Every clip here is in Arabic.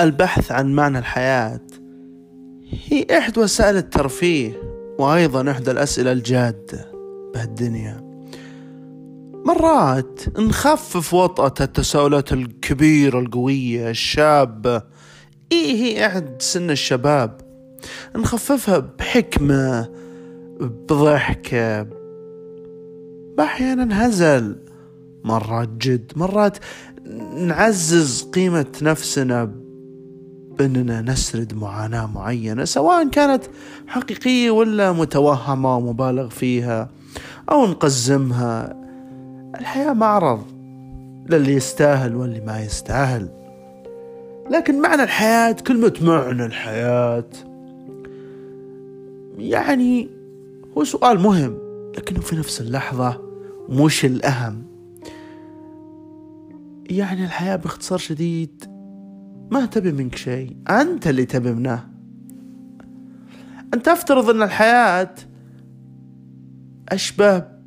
البحث عن معنى الحياة هي إحدى وسائل الترفيه، وأيضا إحدى الأسئلة الجادة بهالدنيا. مرات نخفف وطأة التساؤلات الكبيرة القوية الشابة، هي إحدى سن الشباب، نخففها بحكمة، بضحكة، بأحيانا هزل، مرات جد، مرات نعزز قيمة نفسنا بأننا نسرد معاناة معينة سواء كانت حقيقية ولا متوهمة ومبالغ فيها أو نقزمها. الحياة معرض للي يستاهل واللي ما يستاهل، لكن معنى الحياة، كلمة معنى الحياة يعني هو سؤال مهم، لكنه في نفس اللحظة مش الأهم. يعني الحياة باختصار شديد ما تبي منك شيء، أنت اللي تبي منه. أنت تفترض أن الحياة أشبه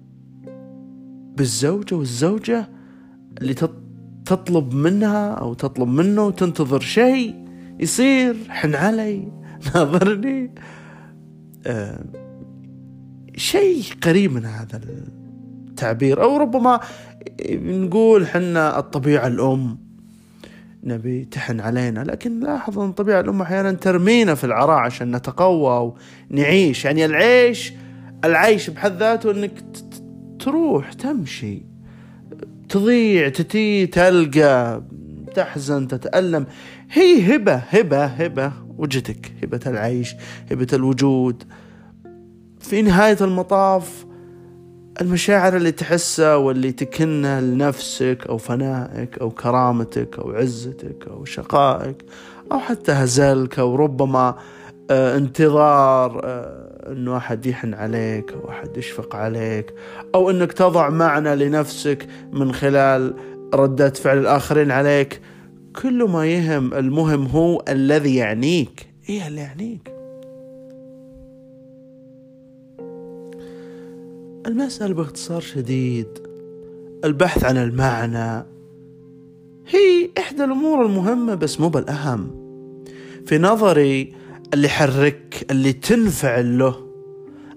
بالزوجة والزوجة اللي تطلب منها أو تطلب منه وتنتظر شيء يصير، حن علي، ناظرني، شيء قريب من هذا التعبير. أو ربما نقول حنا الطبيعة الأم نبي تحن علينا، لكن لاحظ أن الطبيعة الأم أحيانا ترمينا في العراء عشان نتقوى ونعيش. يعني العيش بحد ذاته أنك تروح، تمشي، تضيع، تلقى، تحزن، تتألم. هي هبة وجتك، هبة العيش، هبة الوجود. في نهاية المطاف المشاعر اللي تحسها واللي تكنها لنفسك أو فنائك أو كرامتك أو عزتك أو شقائك أو حتى هزلك، أو ربما انتظار أنه أحد يحن عليك أو أحد يشفق عليك، أو أنك تضع معنى لنفسك من خلال ردات فعل الآخرين عليك. كل ما يهم، المهم هو الذي يعنيك. إيه اللي يعنيك؟ المسألة باختصار شديد، البحث عن المعنى هي إحدى الأمور المهمة بس مو بالأهم في نظري. اللي حرك، اللي تنفعل له،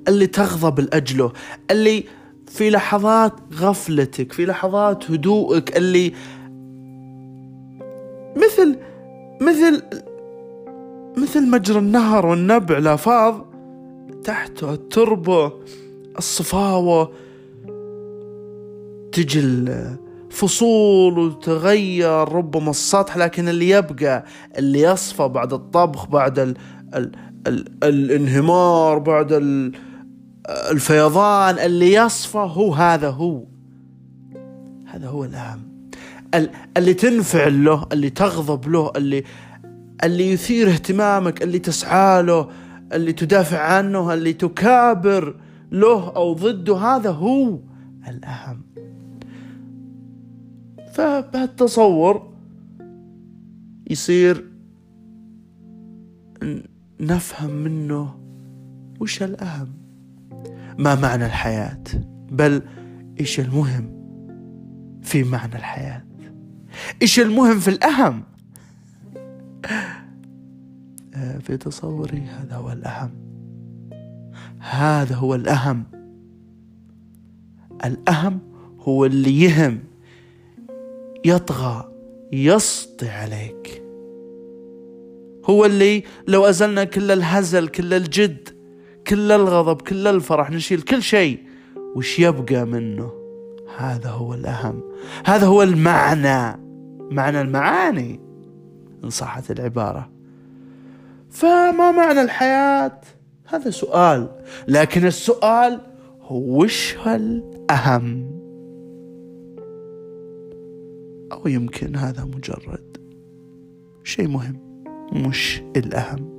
اللي تغضب لأجله، اللي في لحظات غفلتك، في لحظات هدوءك، اللي مثل مجرى النهر والنبع لا فاض تحته التربة، الصفاوة، تجي فصول وتغير ربما السطح، لكن اللي يبقى، اللي يصفى بعد الطبخ، بعد الانهمار، بعد الفيضان، اللي يصفى هو هذا هو الأهم. اللي تنفعل له، اللي تغضب له، اللي يثير اهتمامك، اللي تسعى له، اللي تدافع عنه، اللي تكابر له أو ضده، هذا هو الأهم. فبهالتصور يصير نفهم منه وش الأهم، ما معنى الحياة، بل إيش المهم في معنى الحياة، إيش المهم في الأهم. في تصوري هذا هو الأهم. الأهم هو اللي يهم، يطغى، يسطي عليك، هو اللي لو أزلنا كل الهزل، كل الجد، كل الغضب، كل الفرح، نشيل كل شيء، وش يبقى منه؟ هذا هو الأهم، هذا هو المعنى، معنى المعاني إن صحت العبارة. فما معنى الحياة؟ هذا سؤال، لكن السؤال هو وش الأهم؟ أو يمكن هذا مجرد شيء مهم مش الأهم.